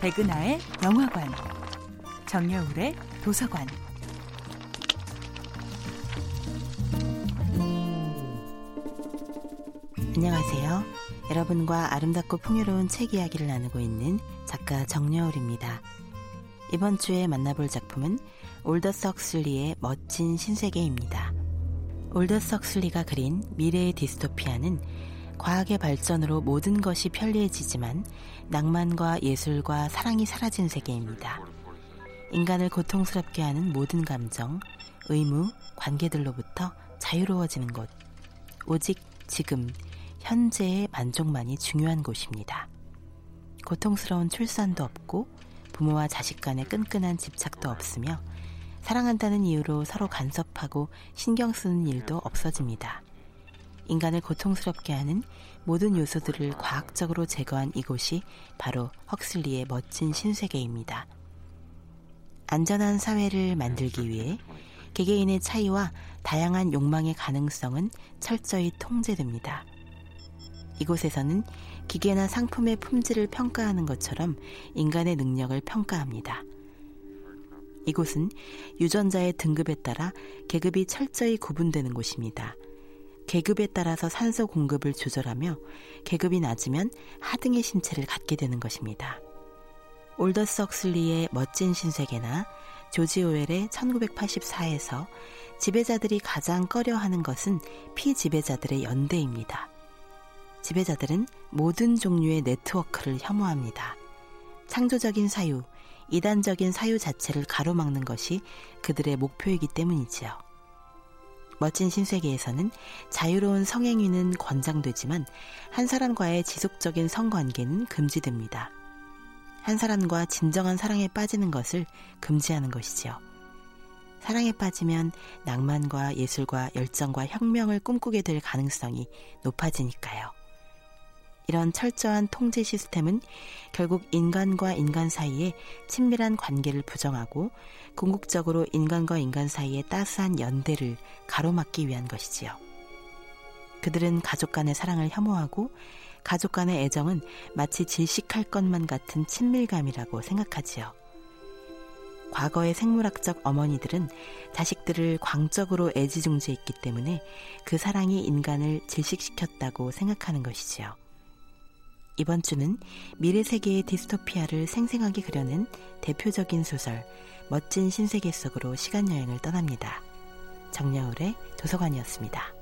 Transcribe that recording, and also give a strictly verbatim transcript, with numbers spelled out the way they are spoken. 백은하의 영화관, 정여울의 도서관. 안녕하세요. 여러분과 아름답고 풍요로운 책 이야기를 나누고 있는 작가 정여울입니다. 이번 주에 만나볼 작품은 올더스 헉슬리의 멋진 신세계입니다. 올더스 헉슬리가 그린 미래의 디스토피아는 과학의 발전으로 모든 것이 편리해지지만 낭만과 예술과 사랑이 사라진 세계입니다. 인간을 고통스럽게 하는 모든 감정, 의무, 관계들로부터 자유로워지는 곳. 오직 지금, 현재의 만족만이 중요한 곳입니다. 고통스러운 출산도 없고 부모와 자식 간의 끈끈한 집착도 없으며 사랑한다는 이유로 서로 간섭하고 신경 쓰는 일도 없어집니다. 인간을 고통스럽게 하는 모든 요소들을 과학적으로 제거한 이곳이 바로 헉슬리의 멋진 신세계입니다. 안전한 사회를 만들기 위해 개개인의 차이와 다양한 욕망의 가능성은 철저히 통제됩니다. 이곳에서는 기계나 상품의 품질을 평가하는 것처럼 인간의 능력을 평가합니다. 이곳은 유전자의 등급에 따라 계급이 철저히 구분되는 곳입니다. 계급에 따라서 산소 공급을 조절하며 계급이 낮으면 하등의 신체를 갖게 되는 것입니다. 올더스 헉슬리의 멋진 신세계나 조지 오웰의 천구백팔십사에서 지배자들이 가장 꺼려하는 것은 피지배자들의 연대입니다. 지배자들은 모든 종류의 네트워크를 혐오합니다. 창조적인 사유, 이단적인 사유 자체를 가로막는 것이 그들의 목표이기 때문이지요. 멋진 신세계에서는 자유로운 성행위는 권장되지만 한 사람과의 지속적인 성관계는 금지됩니다. 한 사람과 진정한 사랑에 빠지는 것을 금지하는 것이지요. 사랑에 빠지면 낭만과 예술과 열정과 혁명을 꿈꾸게 될 가능성이 높아지니까요. 이런 철저한 통제 시스템은 결국 인간과 인간 사이의 친밀한 관계를 부정하고 궁극적으로 인간과 인간 사이의 따스한 연대를 가로막기 위한 것이지요. 그들은 가족 간의 사랑을 혐오하고 가족 간의 애정은 마치 질식할 것만 같은 친밀감이라고 생각하지요. 과거의 생물학적 어머니들은 자식들을 광적으로 애지중지했기 때문에 그 사랑이 인간을 질식시켰다고 생각하는 것이지요. 이번 주는 미래 세계의 디스토피아를 생생하게 그려낸 대표적인 소설 멋진 신세계 속으로 시간여행을 떠납니다. 정여울의 도서관이었습니다.